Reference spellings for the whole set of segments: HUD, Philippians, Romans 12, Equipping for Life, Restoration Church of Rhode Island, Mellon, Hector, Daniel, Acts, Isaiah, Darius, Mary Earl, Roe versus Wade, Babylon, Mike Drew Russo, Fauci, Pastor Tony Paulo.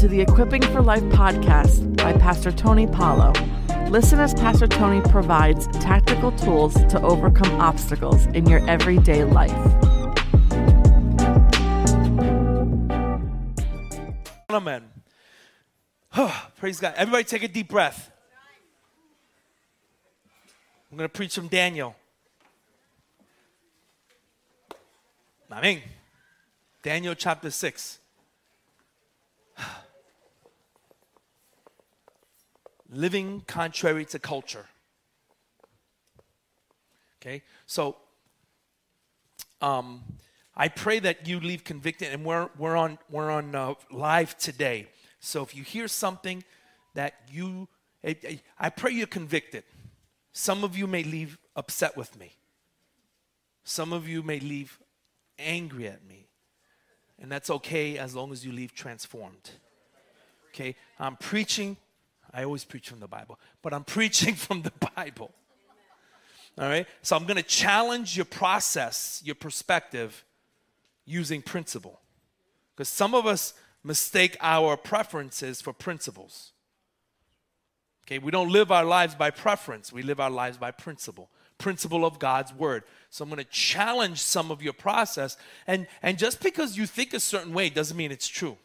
to the Equipping for Life podcast by Pastor Tony Paulo. Listen as Pastor Tony provides tactical tools to overcome obstacles in your everyday life. Amen. Oh, praise God. Everybody take a deep breath. I'm going to preach from Daniel. Amen. Daniel chapter 6. Living contrary to culture. Okay, so I pray that you leave convicted, and we're on live today. So if you hear something that I pray you're convicted. Some of you may leave upset with me. Some of you may leave angry at me, and that's okay as long as you leave transformed. Okay, I'm preaching. I always preach from the Bible, but I'm preaching from the Bible. All right? So I'm going to challenge your process, your perspective, using principle. Because some of us mistake our preferences for principles. Okay? We don't live our lives by preference. We live our lives by principle. Principle of God's Word. So I'm going to challenge some of your process. And just because you think a certain way doesn't mean it's true.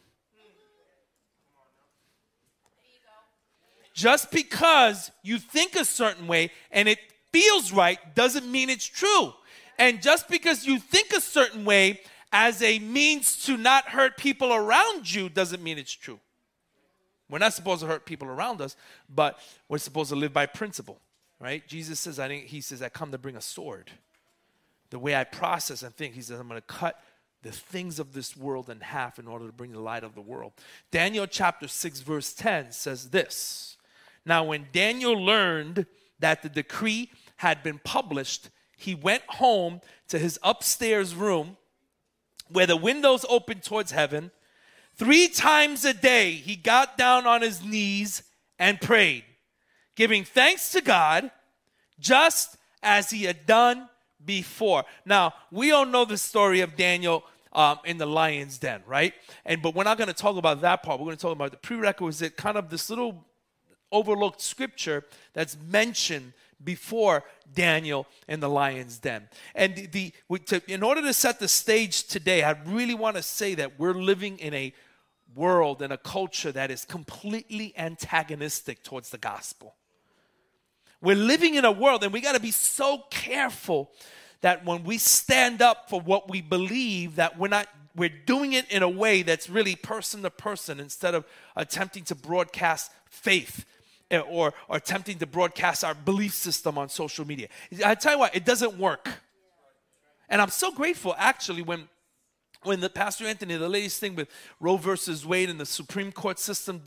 Just because you think a certain way and it feels right doesn't mean it's true. And just because you think a certain way as a means to not hurt people around you doesn't mean it's true. We're not supposed to hurt people around us, but we're supposed to live by principle, right? Jesus says, I come to bring a sword. The way I process and think, he says, I'm going to cut the things of this world in half in order to bring the light of the world. Daniel chapter 6 verse 10 says this. Now, when Daniel learned that the decree had been published, he went home to his upstairs room where the windows opened towards heaven. 3 times a day, he got down on his knees and prayed, giving thanks to God just as he had done before. Now, we all know the story of Daniel in the lion's den, right? But we're not going to talk about that part. We're going to talk about the prerequisite, kind of this little overlooked scripture that's mentioned before Daniel in the lion's den. And in order to set the stage today, I really want to say that we're living in a world and a culture that is completely antagonistic towards the gospel. We're living in a world, and we got to be so careful that when we stand up for what we believe, that we're doing it in a way that's really person to person instead of attempting to broadcast faith. Or attempting to broadcast our belief system on social media. I tell you what, it doesn't work. And I'm so grateful, actually, when the Pastor Anthony, the latest thing with Roe versus Wade and the Supreme Court system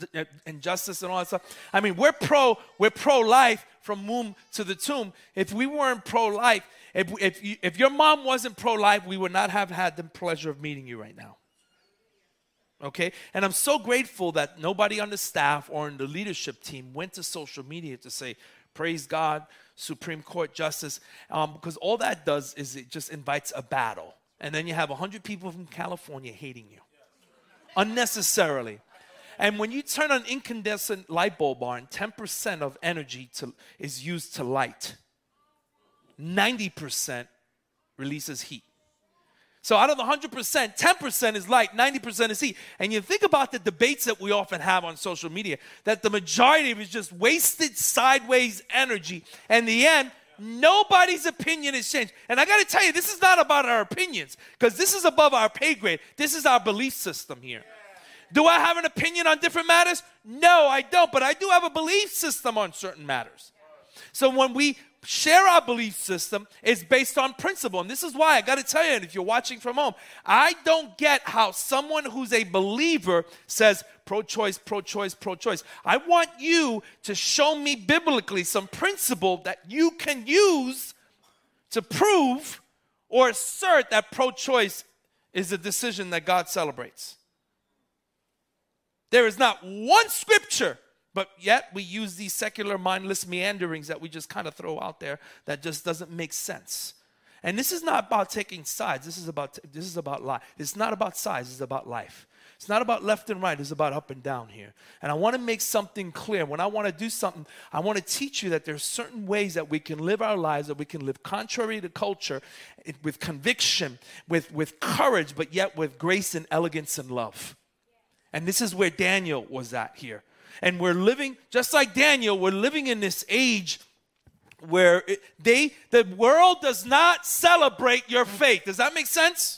and justice and all that stuff. I mean, we're pro-life from womb to the tomb. If we weren't pro-life, if your mom wasn't pro-life, we would not have had the pleasure of meeting you right now. Okay, and I'm so grateful that nobody on the staff or in the leadership team went to social media to say, praise God, Supreme Court justice, because all that does is it just invites a battle. And then you have 100 people from California hating you unnecessarily. And when you turn an incandescent light bulb on, 10% of energy is used to light. 90% releases heat. So out of the 100%, 10% is light, 90% is heat. And you think about the debates that we often have on social media, that the majority of it is just wasted sideways energy. And in the end, nobody's opinion is changed. And I got to tell you, this is not about our opinions, because this is above our pay grade. This is our belief system here. Do I have an opinion on different matters? No, I don't. But I do have a belief system on certain matters. So when we share our belief system, is based on principle. And this is why I got to tell you, and if you're watching from home, I don't get how someone who's a believer says pro-choice, pro-choice, pro-choice. I want you to show me biblically some principle that you can use to prove or assert that pro-choice is a decision that God celebrates. There is not one scripture. But yet we use these secular mindless meanderings that we just kind of throw out there that just doesn't make sense. And this is not about taking sides. This is about life. It's not about sides. It's about life. It's not about left and right. It's about up and down here. And I want to make something clear. When I want to do something, I want to teach you that there are certain ways that we can live our lives, that we can live contrary to culture, with conviction, with courage, but yet with grace and elegance and love. And this is where Daniel was at here. And we're living, just like Daniel, we're living in this age where the world does not celebrate your faith. Does that make sense?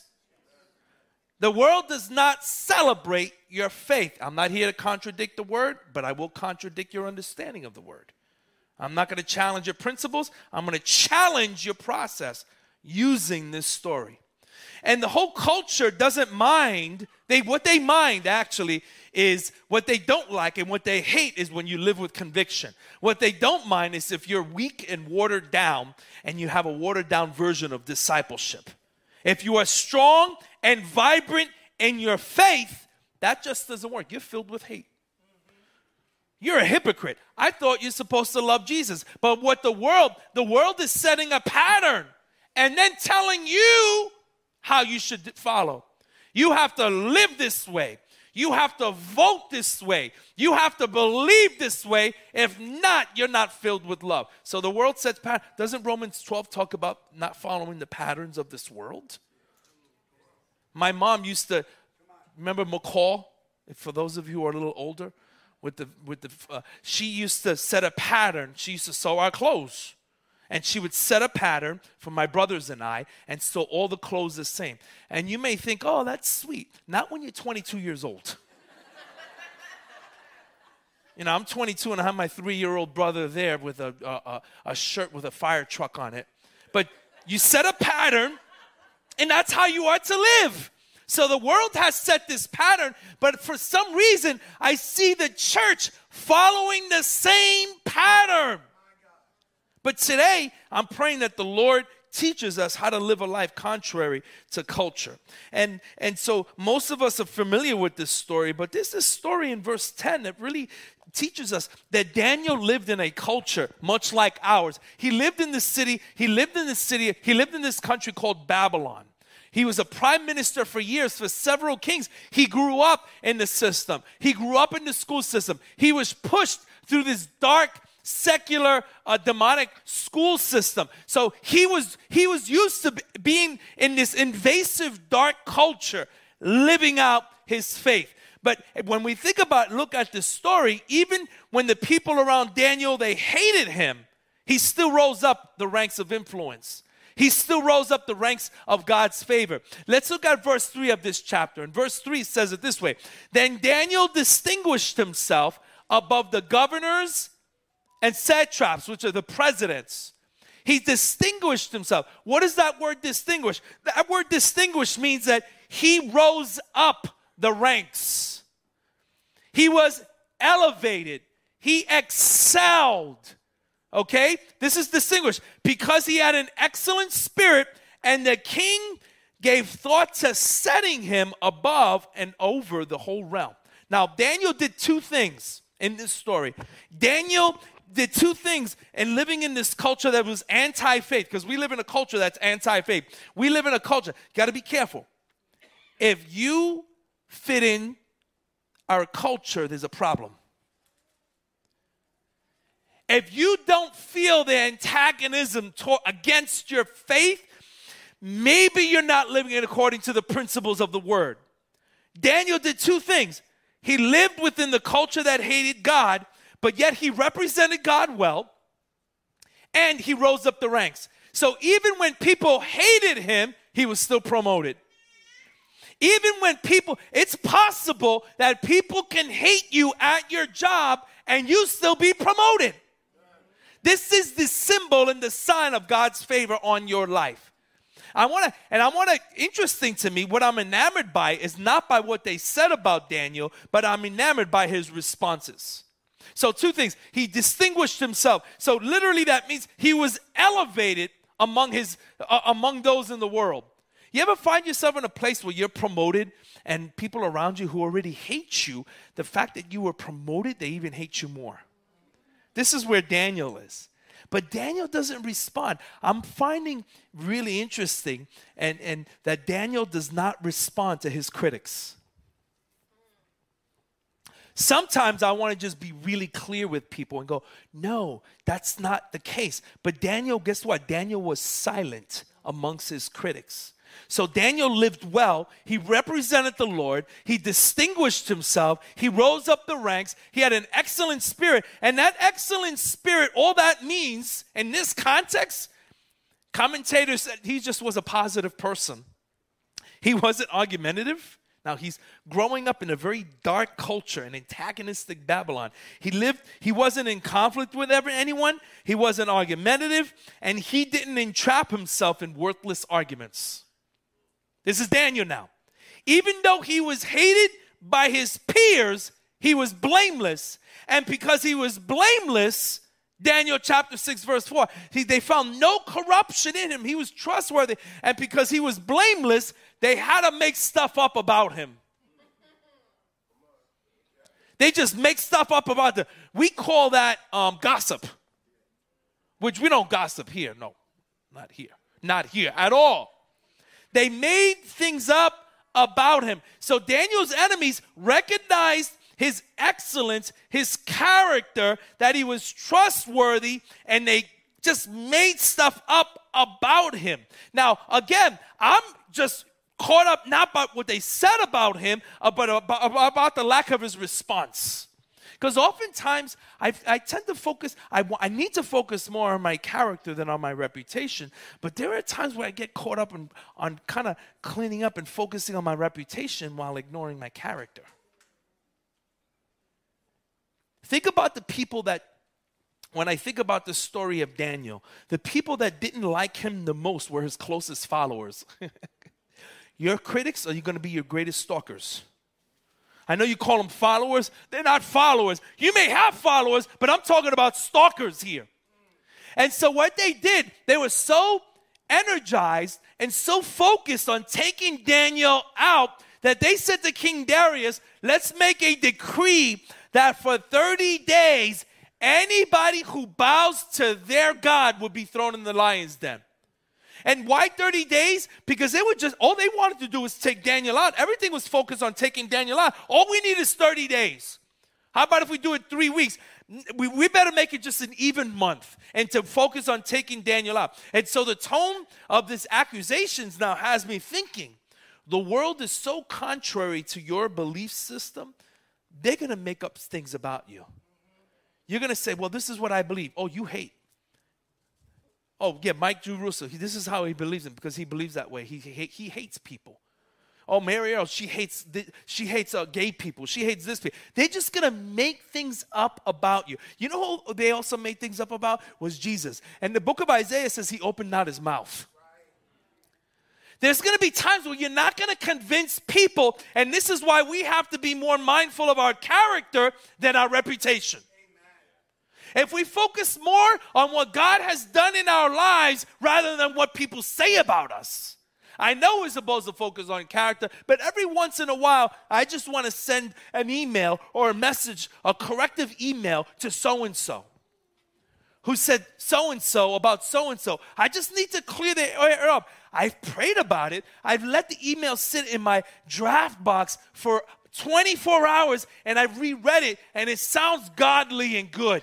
The world does not celebrate your faith. I'm not here to contradict the word, but I will contradict your understanding of the word. I'm not going to challenge your principles. I'm going to challenge your process using this story. And the whole culture doesn't mind. What they mind, actually, is what they don't like, and what they hate is when you live with conviction. What they don't mind is if you're weak and watered down, and you have a watered down version of discipleship. If you are strong and vibrant in your faith, that just doesn't work. You're filled with hate. You're a hypocrite. I thought you're supposed to love Jesus. But what the world is setting a pattern and then telling you how you should follow. You have to live this way. You have to vote this way. You have to believe this way. If not, you're not filled with love. So the world sets patterns. Doesn't Romans 12 talk about not following the patterns of this world? My mom used to, remember McCall? For those of you who are a little older, she used to set a pattern. She used to sew our clothes. And she would set a pattern for my brothers and I, and sew all the clothes the same. And you may think, oh, that's sweet. Not when you're 22 years old. You know, I'm 22 and I have my 3-year-old brother there with a shirt with a fire truck on it. But you set a pattern, and that's how you are to live. So the world has set this pattern, but for some reason, I see the church following the same pattern. But today, I'm praying that the Lord teaches us how to live a life contrary to culture. And so most of us are familiar with this story, but there's this story in verse 10 that really teaches us that Daniel lived in a culture much like ours. He lived in this city, he lived in this country called Babylon. He was a prime minister for years, for several kings. He grew up in the system. He grew up in the school system. He was pushed through this dark secular, demonic school system. So he was used to being in this invasive, dark culture, living out his faith. But when we look at this story, even when the people around Daniel, they hated him, he still rose up the ranks of influence. He still rose up the ranks of God's favor. Let's look at verse 3 of this chapter. And verse 3 says it this way: Then Daniel distinguished himself above the governors and satraps, which are the presidents. He distinguished himself. What does that word distinguish? That word distinguish means that he rose up the ranks. He was elevated. He excelled. Okay? This is distinguished because he had an excellent spirit, and the king gave thought to setting him above and over the whole realm. Now, Daniel did two things in this story. Daniel did two things in living in this culture that was anti-faith, because we live in a culture that's anti-faith. We live in a culture, got to be careful. If you fit in our culture, there's a problem. If you don't feel the antagonism against your faith, maybe you're not living it according to the principles of the word. Daniel did two things. He lived within the culture that hated God, but yet he represented God well, and he rose up the ranks. So even when people hated him, he was still promoted. Even when it's possible that people can hate you at your job and you still be promoted. This is the symbol and the sign of God's favor on your life. Interesting to me, what I'm enamored by is not by what they said about Daniel, but I'm enamored by his responses. So two things. He distinguished himself. So literally that means he was elevated among those in the world. You ever find yourself in a place where you're promoted and people around you who already hate you, the fact that you were promoted, they even hate you more? This is where Daniel is. But Daniel doesn't respond. I'm finding really interesting and that Daniel does not respond to his critics. Sometimes I want to just be really clear with people and go, no, that's not the case. But Daniel, guess what? Daniel was silent amongst his critics. So Daniel lived well. He represented the Lord. He distinguished himself. He rose up the ranks. He had an excellent spirit. And that excellent spirit, all that means in this context, commentators said he just was a positive person. He wasn't argumentative. Now, he's growing up in a very dark culture, an antagonistic Babylon. He wasn't in conflict with anyone. He wasn't argumentative, and he didn't entrap himself in worthless arguments. This is Daniel now. Even though he was hated by his peers, he was blameless. And because he was blameless, Daniel chapter 6, verse 4, they found no corruption in him. He was trustworthy. And because he was blameless, they had to make stuff up about him. They just make stuff up about him. We call that gossip, which we don't gossip here. No, not here. Not here at all. They made things up about him. So Daniel's enemies recognized his excellence, his character, that he was trustworthy, and they just made stuff up about him. Now, again, I'm just caught up not by what they said about him, but about the lack of his response. Because oftentimes, I tend to focus, I need to focus more on my character than on my reputation. But there are times where I get caught up on kind of cleaning up and focusing on my reputation while ignoring my character. Think about the people that, when I think about the story of Daniel, the people that didn't like him the most were his closest followers. Your critics are going to be your greatest stalkers. I know you call them followers. They're not followers. You may have followers, but I'm talking about stalkers here. And so what they did, they were so energized and so focused on taking Daniel out that they said to King Darius, let's make a decree that for 30 days, anybody who bows to their God would be thrown in the lion's den. And why 30 days? Because they were just, all they wanted to do was take Daniel out. Everything was focused on taking Daniel out. All we need is 30 days. How about if we do it 3 weeks? We better make it just an even month and to focus on taking Daniel out. And so the tone of this accusations now has me thinking, the world is so contrary to your belief system, they're going to make up things about you. You're going to say, well, this is what I believe. Oh, you hate. Oh, yeah, Mike Drew Russo, this is how he believes him because he believes that way. He hates people. Oh, Mary Earl, she hates gay people. She hates this people. They're just going to make things up about you. You know who they also made things up about was Jesus. And the book of Isaiah says he opened not his mouth. There's going to be times where you're not going to convince people, and this is why we have to be more mindful of our character than our reputation. If we focus more on what God has done in our lives rather than what people say about us. I know we're supposed to focus on character, but every once in a while, I just want to send an email or a message, a corrective email to so-and-so who said so-and-so about so-and-so. I just need to clear the air up. I've prayed about it. I've let the email sit in my draft box for 24 hours, and I've reread it, and it sounds godly and good.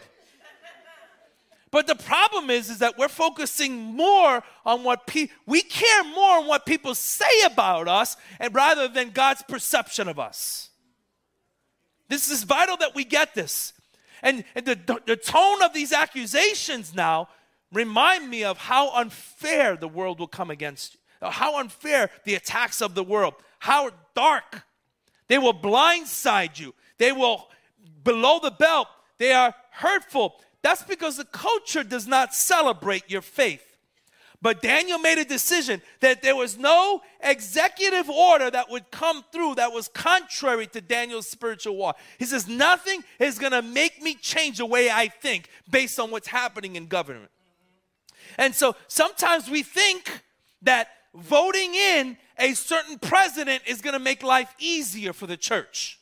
But the problem is that we're focusing more on what we care more on what people say about us and rather than God's perception of us. This is vital that we get this. And the tone of these accusations now remind me of how unfair the world will come against you, how unfair the attacks of the world, how dark. They will blindside you. They will below the belt. They are hurtful. That's because the culture does not celebrate your faith. But Daniel made a decision that there was no executive order that would come through that was contrary to Daniel's spiritual walk. He says, nothing is going to make me change the way I think based on what's happening in government. And so sometimes we think that voting in a certain president is going to make life easier for the church.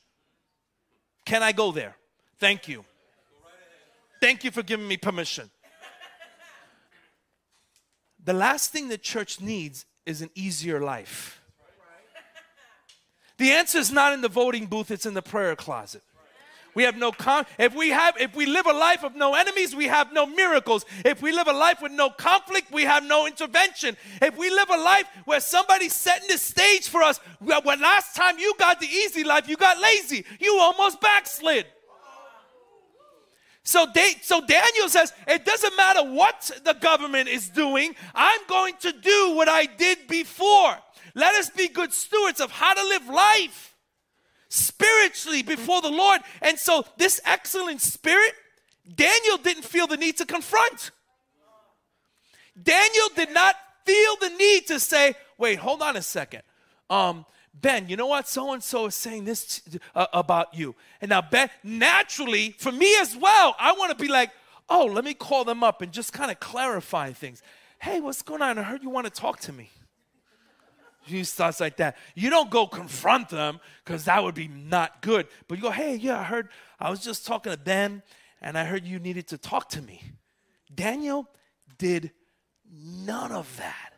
Can I go there? Thank you. Thank you for giving me permission. The last thing the church needs is an easier life. The answer is not in the voting booth, it's in the prayer closet. We have no if we live a life of no enemies, we have no miracles. If we live a life with no conflict, we have no intervention. If we live a life where somebody's setting the stage for us, when last time you got the easy life, you got lazy. You almost backslid. So Daniel says, it doesn't matter what the government is doing. I'm going to do what I did before. Let us be good stewards of how to live life spiritually before the Lord. And so this excellent spirit, Daniel didn't feel the need to confront. Daniel did not feel the need to say, wait, hold on a second. Ben, you know what? So-and-so is saying this about you. And now, Ben, naturally, for me as well, I want to be like, oh, let me call them up and just kind of clarify things. Hey, what's going on? I heard you want to talk to me. You starts like that. You don't go confront them because that would be not good. But you go, hey, yeah, I was just talking to Ben, and I heard you needed to talk to me. Daniel did none of that.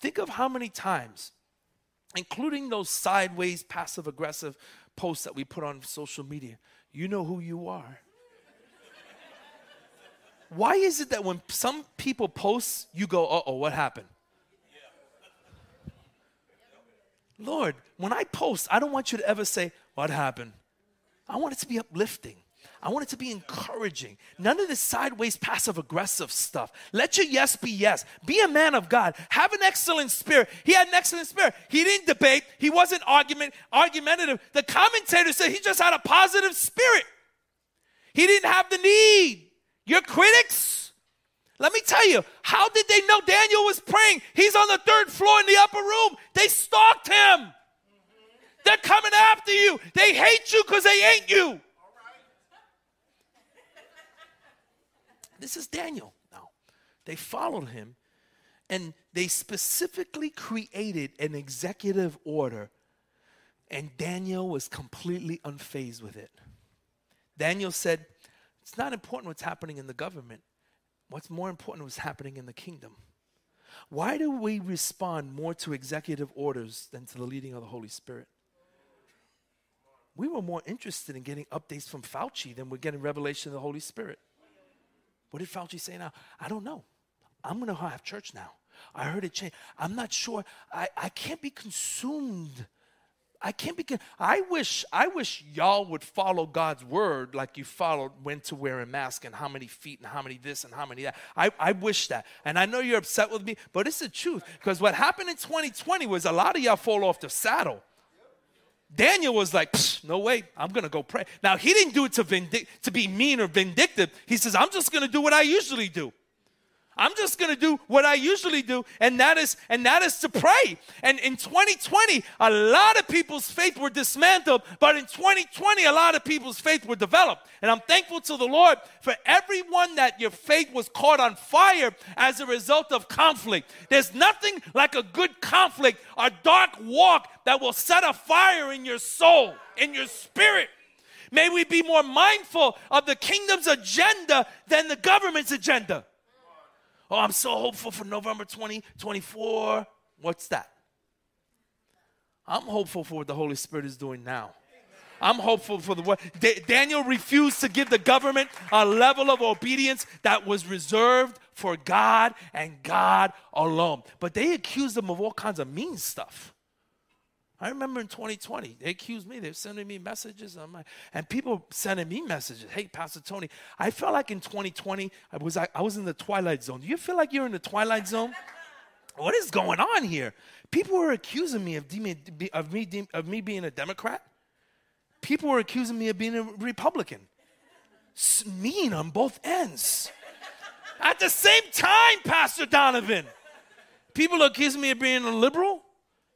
Think of how many times, including those sideways, passive-aggressive posts that we put on social media. You know who you are. Why is it that when some people post, you go, uh-oh, what happened? Yeah. Lord, when I post, I don't want you to ever say, what happened? I want it to be uplifting. I want it to be encouraging. None of this sideways, passive-aggressive stuff. Let your yes be yes. Be a man of God. Have an excellent spirit. He had an excellent spirit. He didn't debate. He wasn't argumentative. The commentator said he just had a positive spirit. He didn't have the need. Your critics, let me tell you, how did they know Daniel was praying? He's on the third floor in the upper room. They stalked him. They're coming after you. They hate you because they ain't you. This is Daniel now. They followed him, and they specifically created an executive order, and Daniel was completely unfazed with it. Daniel said, it's not important what's happening in the government. What's more important is what's happening in the kingdom. Why do we respond more to executive orders than to the leading of the Holy Spirit? We were more interested in getting updates from Fauci than we're getting revelation of the Holy Spirit. What did Fauci say now? I don't know. I'm going to have church now. I heard it change. I'm not sure. I can't be consumed. I wish y'all would follow God's word like you followed when to wear a mask and how many feet and how many this and how many that. I wish that. And I know you're upset with me, but it's the truth. Because what happened in 2020 was a lot of y'all fall off the saddle. Daniel was like, no way, I'm going to go pray. Now, he didn't do it to be mean or vindictive. He says, I'm just going to do what I usually do. I'm just going to do what I usually do, and that is to pray. And in 2020, a lot of people's faith were dismantled, but in 2020, a lot of people's faith were developed. And I'm thankful to the Lord for everyone that your faith was caught on fire as a result of conflict. There's nothing like a good conflict, a dark walk that will set a fire in your soul, in your spirit. May we be more mindful of the kingdom's agenda than the government's agenda. Oh, I'm so hopeful for November 2024. What's that? I'm hopeful for what the Holy Spirit is doing now. I'm hopeful for the word. Daniel refused to give the government a level of obedience that was reserved for God and God alone. But they accused him of all kinds of mean stuff. I remember in 2020, they accused me. They were sending me messages. And people sending me messages. Hey, Pastor Tony, I felt like in 2020, I was in the twilight zone. Do you feel like you're in the twilight zone? What is going on here? People were accusing me of me being a Democrat. People were accusing me of being a Republican. It's mean on both ends. At the same time, Pastor Donovan, people accusing me of being a liberal.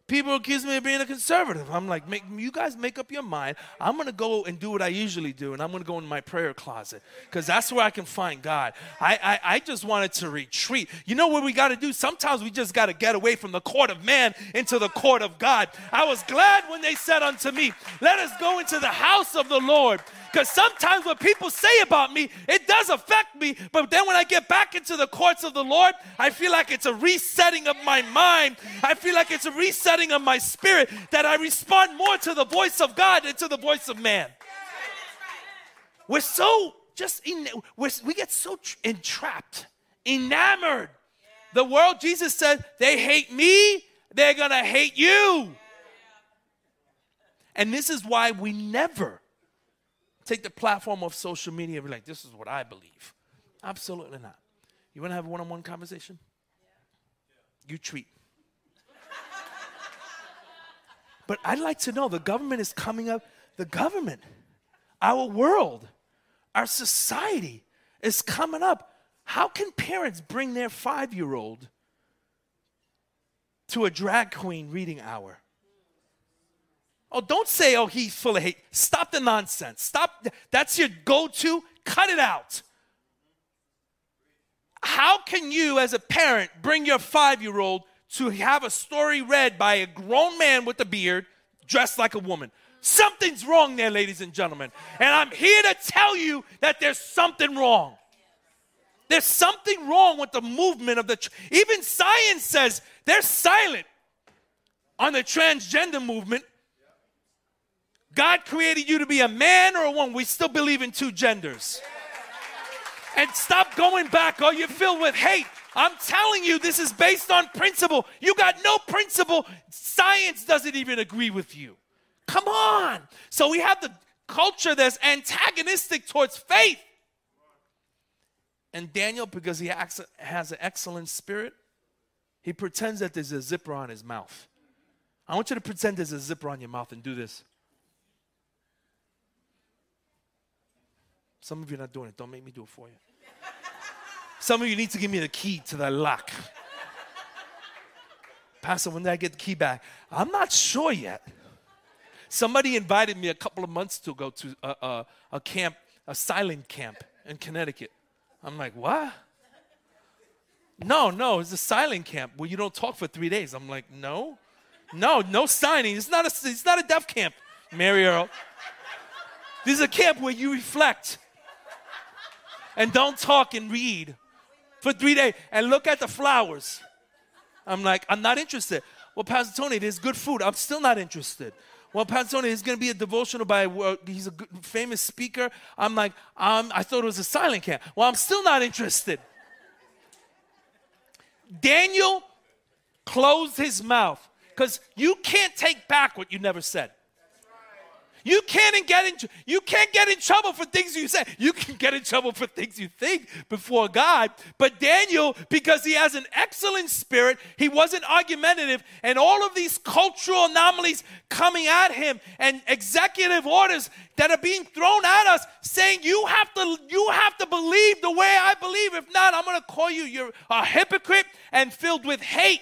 People accuse me of being a conservative. I'm like, you guys make up your mind. I'm going to go and do what I usually do, and I'm going to go in my prayer closet because that's where I can find God. I just wanted to retreat. You know what we got to do? Sometimes we just got to get away from the court of man into the court of God. I was glad when they said unto me, let us go into the house of the Lord. Because sometimes what people say about me, it does affect me. But then when I get back into the courts of the Lord, I feel like it's a resetting of my mind. I feel like it's a resetting of my spirit, that I respond more to the voice of God than to the voice of man. We're so just, we get so entrapped, enamored. Yeah. The world, Jesus said, they hate me, they're going to hate you. Yeah. And this is why we never take the platform of social media and be like, this is what I believe. Absolutely not. You want to have a one-on-one conversation? Yeah. You treat. But I'd like to know, the government is coming up. The government, our world, our society is coming up. How can parents bring their 5-year-old to a drag queen reading hour? Oh, don't say, oh, he's full of hate. Stop the nonsense. Stop. That's your go-to. Cut it out. How can you, as a parent, bring your 5-year-old to have a story read by a grown man with a beard dressed like a woman? Something's wrong there, ladies and gentlemen. And I'm here to tell you that there's something wrong. There's something wrong with the movement of the church. Even science says they're silent on the transgender movement. God created you to be a man or a woman. We still believe in 2 genders. And stop going back, or you're filled with hate. I'm telling you, this is based on principle. You got no principle. Science doesn't even agree with you. Come on. So we have the culture that's antagonistic towards faith. And Daniel, because he has an excellent spirit, he pretends that there's a zipper on his mouth. I want you to pretend there's a zipper on your mouth and do this. Some of you are not doing it. Don't make me do it for you. Some of you need to give me the key to that lock. Pastor, when did I get the key back? I'm not sure yet. Somebody invited me a couple of months to go to a camp, a silent camp in Connecticut. I'm like, what? No, it's a silent camp where you don't talk for 3 days. I'm like, no signing. It's not a deaf camp, Mary Earl. This is a camp where you reflect. And don't talk and read for 3 days. And look at the flowers. I'm like, I'm not interested. Well, Pastor Tony, there's good food. I'm still not interested. Well, Pastor Tony, there's going to be a devotional by, he's a good, famous speaker. I'm like, I thought it was a silent camp. Well, I'm still not interested. Daniel closed his mouth because you can't take back what you never said. You can't get in trouble for things you say. You can get in trouble for things you think before God. But Daniel, because he has an excellent spirit, he wasn't argumentative, and all of these cultural anomalies coming at him and executive orders that are being thrown at us saying you have to believe the way I believe. If not, I'm going to call you're a hypocrite and filled with hate.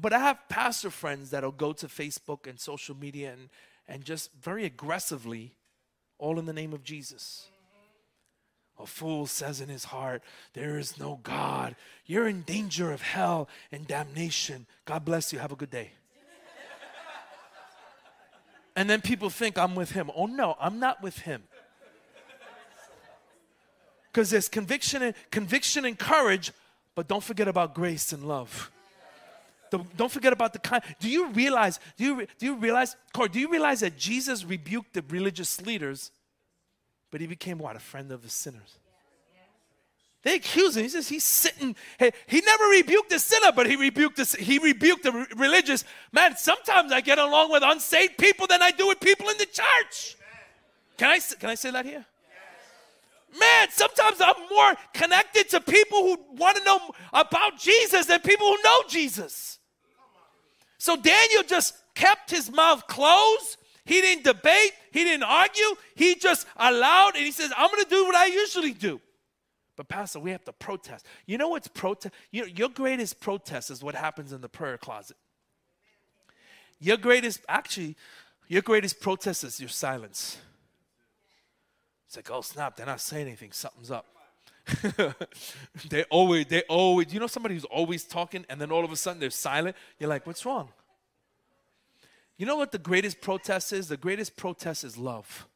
But I have pastor friends that will go to Facebook and social media and just very aggressively, all in the name of Jesus. A fool says in his heart, there is no God. You're in danger of hell and damnation. God bless you. Have a good day. And then people think I'm with him. Oh, no, I'm not with him. Because there's conviction and courage, but don't forget about grace and love. Don't forget about the kind. Do you realize, Corey, do you realize that Jesus rebuked the religious leaders, but he became what? A friend of the sinners. They accuse him. He says he's sitting. Hey, he never rebuked the sinner, but he rebuked the religious. Man, sometimes I get along with unsaved people than I do with people in the church. Can I say that here? Man, sometimes I'm more connected to people who want to know about Jesus than people who know Jesus. So Daniel just kept his mouth closed. He didn't debate. He didn't argue. He just allowed, and he says, I'm going to do what I usually do. But Pastor, we have to protest. You know what's protest? Your greatest protest is what happens in the prayer closet. Your greatest protest is your silence. It's like, oh, snap, they're not saying anything. Something's up. they always, you know somebody who's always talking and then all of a sudden they're silent? You're like, what's wrong? You know what the greatest protest is? The greatest protest is love.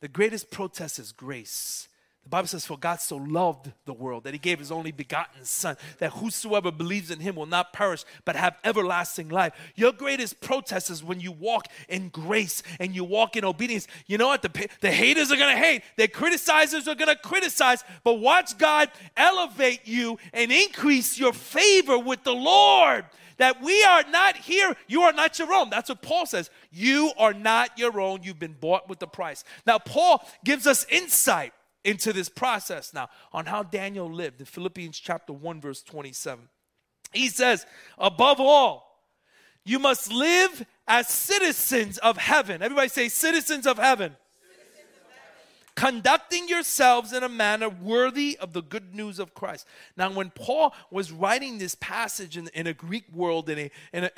The greatest protest is grace. The Bible says, for God so loved the world that he gave his only begotten son, that whosoever believes in him will not perish, but have everlasting life. Your greatest protest is when you walk in grace and you walk in obedience. You know what? The haters are going to hate. The criticizers are going to criticize. But watch God elevate you and increase your favor with the Lord. That we are not here, you are not your own. That's what Paul says. You are not your own. You've been bought with the price. Now, Paul gives us insight into this process now on how Daniel lived in Philippians chapter 1, verse 27. He says, above all, you must live as citizens of heaven. Everybody say, citizens of heaven. Citizens of heaven. Conducting yourselves in a manner worthy of the good news of Christ. Now, when Paul was writing this passage in a Greek world, in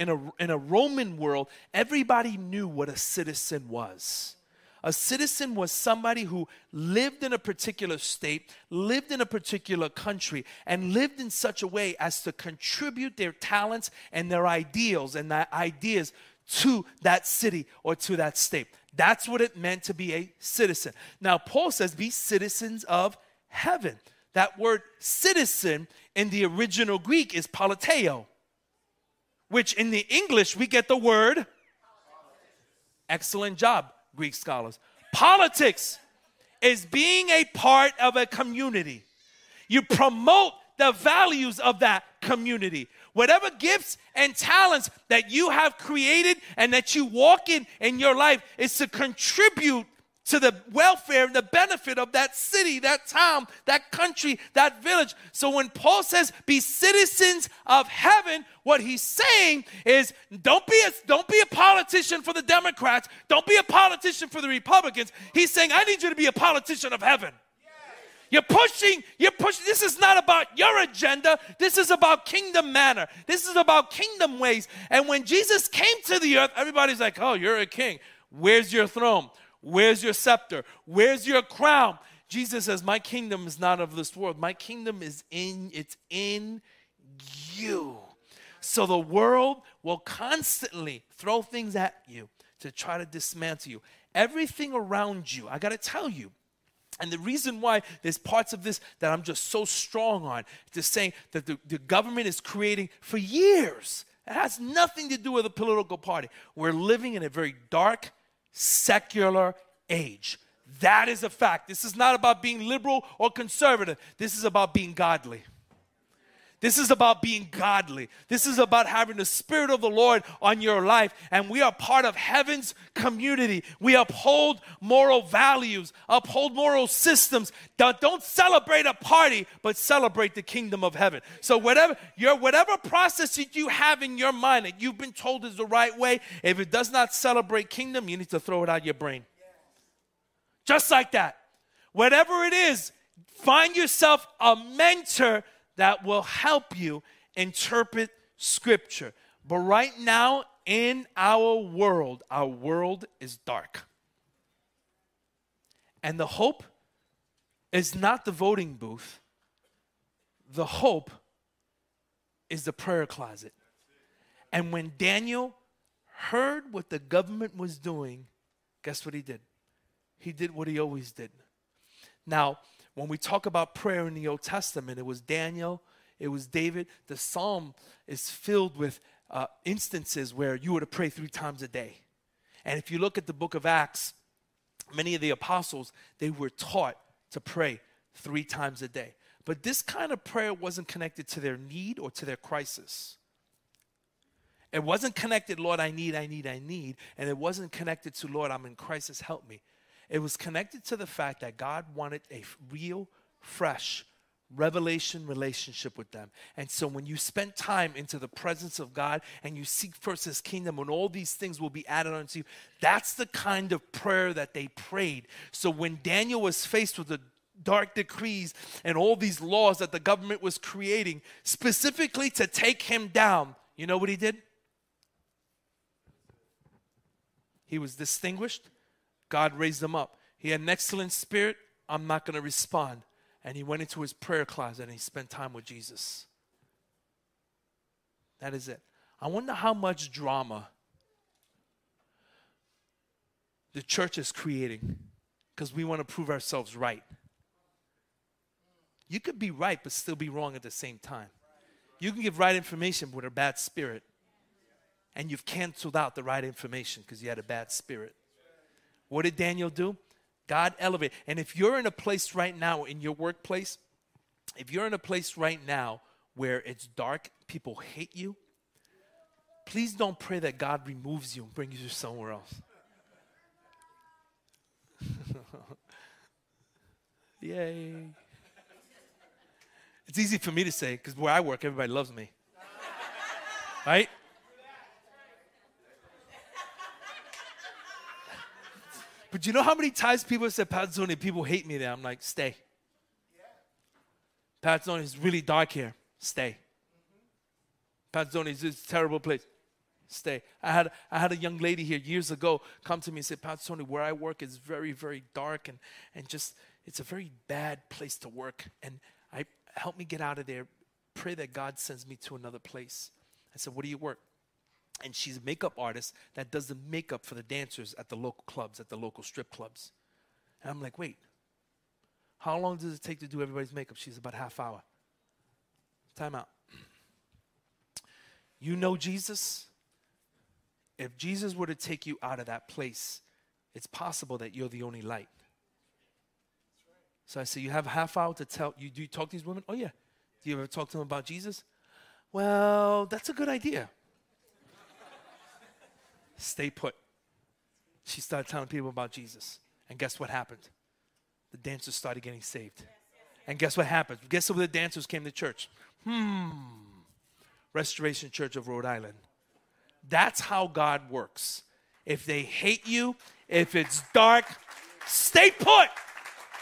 a Roman world, everybody knew what a citizen was. A citizen was somebody who lived in a particular state, lived in a particular country, and lived in such a way as to contribute their talents and their ideals and their ideas to that city or to that state. That's what it meant to be a citizen. Now, Paul says, be citizens of heaven. That word citizen in the original Greek is politeo, which in the English we get the word. Excellent job, Greek scholars. Politics is being a part of a community. You promote the values of that community. Whatever gifts and talents that you have created and that you walk in your life is to contribute to the welfare and the benefit of that city, that town, that country, that village. So when Paul says, be citizens of heaven, what he's saying is don't be a politician for the Democrats. Don't be a politician for the Republicans. He's saying, I need you to be a politician of heaven. You're pushing. This is not about your agenda. This is about kingdom manner. This is about kingdom ways. And when Jesus came to the earth, everybody's like, oh, you're a king. Where's your throne? Where's your scepter? Where's your crown? Jesus says, my kingdom is not of this world. My kingdom is in you. So the world will constantly throw things at you to try to dismantle you. Everything around you, I got to tell you, and the reason why there's parts of this that I'm just so strong on, just saying that the government is creating for years. It has nothing to do with a political party. We're living in a very dark, secular age. That is a fact. This is not about being liberal or conservative. This is about being godly. This is about being godly. This is about having the Spirit of the Lord on your life. And we are part of heaven's community. We uphold moral values, uphold moral systems. Don't celebrate a party, but celebrate the kingdom of heaven. So whatever process that you have in your mind that you've been told is the right way, if it does not celebrate kingdom, you need to throw it out of your brain. Just like that. Whatever it is, find yourself a mentor that will help you interpret Scripture. But right now in our world is dark. And the hope is not the voting booth. The hope is the prayer closet. And when Daniel heard what the government was doing, guess what he did? He did what he always did. Now, when we talk about prayer in the Old Testament, it was Daniel, it was David. The psalm is filled with instances where you were to pray 3 times a day. And if you look at the book of Acts, many of the apostles, they were taught to pray 3 times a day. But this kind of prayer wasn't connected to their need or to their crisis. It wasn't connected, Lord, I need. And it wasn't connected to, Lord, I'm in crisis, help me. It was connected to the fact that God wanted a real, fresh, revelation relationship with them. And so when you spend time into the presence of God and you seek first his kingdom and all these things will be added unto you, that's the kind of prayer that they prayed. So when Daniel was faced with the dark decrees and all these laws that the government was creating specifically to take him down, you know what he did? He was distinguished. God raised him up. He had an excellent spirit. I'm not going to respond. And he went into his prayer closet and he spent time with Jesus. That is it. I wonder how much drama the church is creating because we want to prove ourselves right. You could be right but still be wrong at the same time. You can give right information with a bad spirit, and you've canceled out the right information because you had a bad spirit. What did Daniel do? God elevated. And if you're in a place right now in your workplace, if you're in a place right now where it's dark, people hate you, please don't pray that God removes you and brings you somewhere else. Yay. It's easy for me to say because where I work, everybody loves me. Right? But you know how many times people have said, Pastor Tony, people hate me there. I'm like, stay. Yeah. Pastor Tony, it's really dark here. Stay. Mm-hmm. Pastor Tony, it's a terrible place. Stay. I had a young lady here years ago come to me and say, Pastor Tony, where I work is very, very dark and just it's a very bad place to work. And I help me get out of there. Pray that God sends me to another place. I said, what do you work? And she's a makeup artist that does the makeup for the dancers at the local clubs, at the local strip clubs. And I'm like, wait, how long does it take to do everybody's makeup? She's about half hour. Time out. You know Jesus? If Jesus were to take you out of that place, it's possible that you're the only light. So I said, you have a half hour to tell, do you talk to these women? Oh, yeah. Do you ever talk to them about Jesus? Well, that's a good idea. Stay put. She started telling people about Jesus. And guess what happened? The dancers started getting saved. Yes. And guess what happened? Guess who the dancers came to church? Restoration Church of Rhode Island. That's how God works. If they hate you, if it's dark, stay put.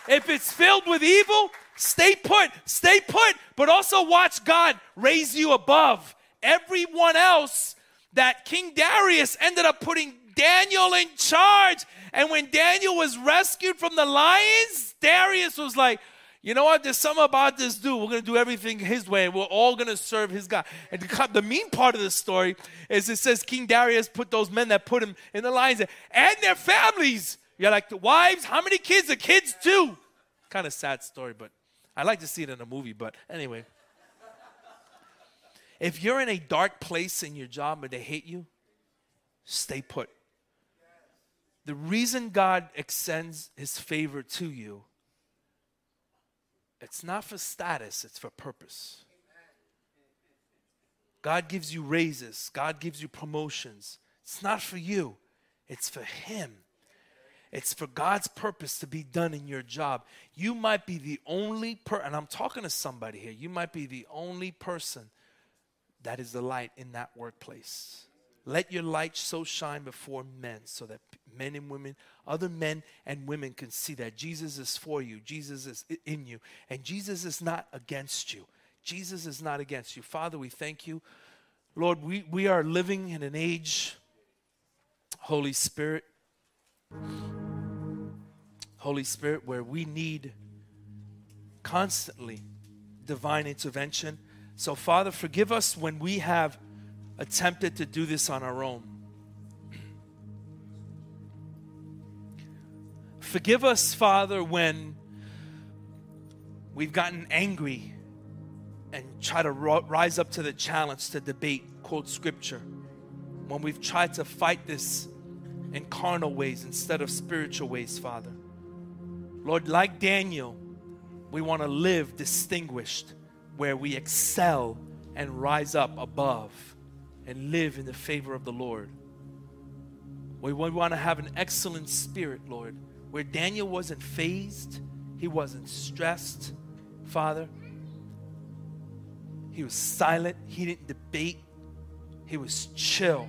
If it's filled with evil, stay put. Stay put. But also watch God raise you above everyone else. That King Darius ended up putting Daniel in charge. And when Daniel was rescued from the lions, Darius was like, you know what, there's something about this dude. We're going to do everything his way. We're all going to serve his God. And the mean part of the story is it says King Darius put those men that put him in the lions and their families. You're like, the wives, how many kids? The kids too. Kind of sad story, but I like to see it in a movie. But anyway. If you're in a dark place in your job and they hate you, stay put. The reason God extends his favor to you, it's not for status, it's for purpose. God gives you raises. God gives you promotions. It's not for you. It's for him. It's for God's purpose to be done in your job. You might be the only person, and I'm talking to somebody here, you might be the only person that is the light in that workplace. Let your light so shine before men so that men and women, other men and women can see that Jesus is for you. Jesus is in you. And Jesus is not against you. Jesus is not against you. Father, we thank you. Lord, we are living in an age, Holy Spirit, where we need constantly divine intervention. So, Father, forgive us when we have attempted to do this on our own. Forgive us, Father, when we've gotten angry and try to rise up to the challenge to debate, quote scripture. When we've tried to fight this in carnal ways instead of spiritual ways, Father. Lord, like Daniel, we want to live distinguished, where we excel and rise up above and live in the favor of the Lord. We want to have an excellent spirit, Lord, where Daniel wasn't phased, he wasn't stressed, Father. He was silent, he didn't debate, he was chill.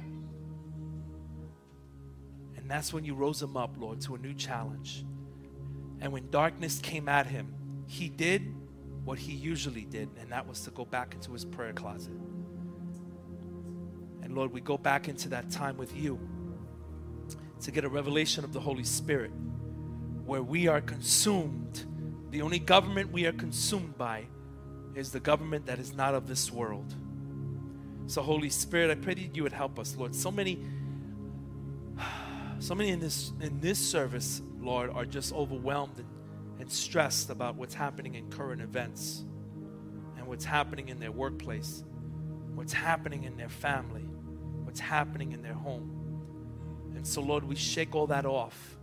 And that's when you rose him up, Lord, to a new challenge. And when darkness came at him, he did what he usually did, and that was to go back into his prayer closet. And Lord, we go back into that time with you to get a revelation of the Holy Spirit, where we are consumed. The only government we are consumed by is the government that is not of this world. So Holy Spirit, I pray that you would help us, Lord. So many in this service, Lord, are just overwhelmed and stressed about what's happening in current events and what's happening in their workplace, what's happening in their family, what's happening in their home. And so, Lord, we shake all that off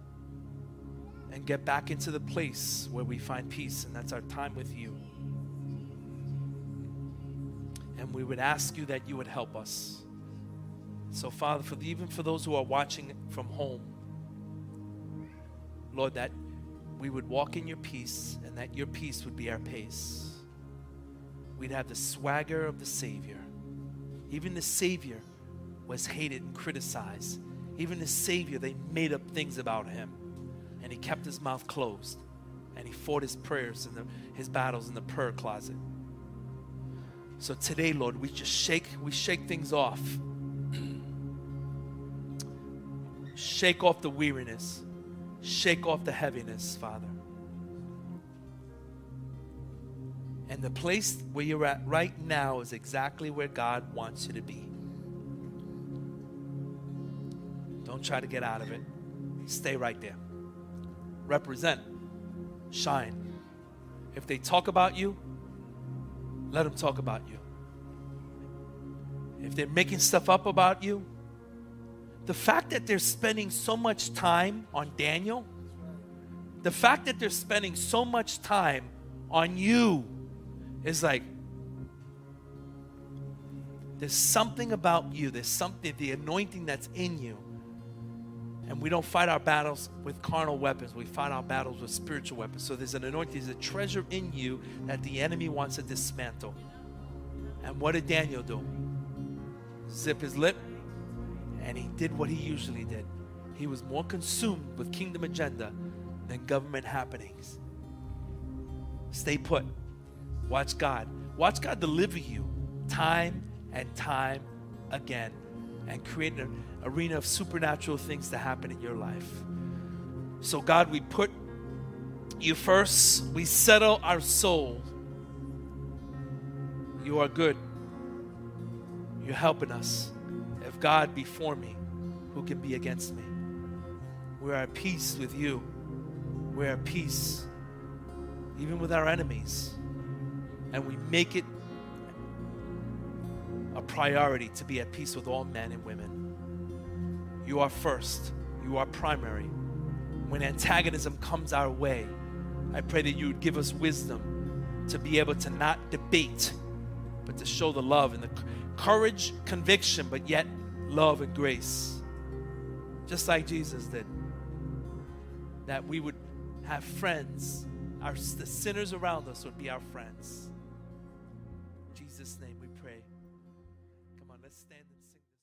and get back into the place where we find peace, and that's our time with you. And we would ask you that you would help us. So, Father, even for those who are watching from home, Lord, that we would walk in your peace and that your peace would be our pace. We'd have the swagger of the Savior. Even the Savior was hated and criticized. Even the Savior, they made up things about him. And he kept his mouth closed. And he fought his prayers and his battles in the prayer closet. So today, Lord, we just shake things off. Shake off the weariness. Shake off the heaviness, Father. And the place where you're at right now is exactly where God wants you to be. Don't try to get out of it. Stay right there. Represent. Shine. If they talk about you, let them talk about you. If they're making stuff up about you, the fact that they're spending so much time on Daniel, the fact that they're spending so much time on you is like, there's something about you, there's something, the anointing that's in you. And we don't fight our battles with carnal weapons. We fight our battles with spiritual weapons. So there's an anointing, there's a treasure in you that the enemy wants to dismantle. And what did Daniel do? Zip his lip. And he did what he usually did. He was more consumed with kingdom agenda than government happenings. Stay put. Watch God. Watch God deliver you time and time again and create an arena of supernatural things to happen in your life. So God, we put you first. We settle our soul. You are good. You're helping us. If God be for me, who can be against me? We are at peace with you. We are at peace even with our enemies. And we make it a priority to be at peace with all men and women. You are first. You are primary. When antagonism comes our way, I pray that you would give us wisdom to be able to not debate, but to show the love and the courage, conviction, but yet love and grace. Just like Jesus did. That we would have friends. The sinners around us would be our friends. In Jesus' name we pray. Come on, let's stand and sing.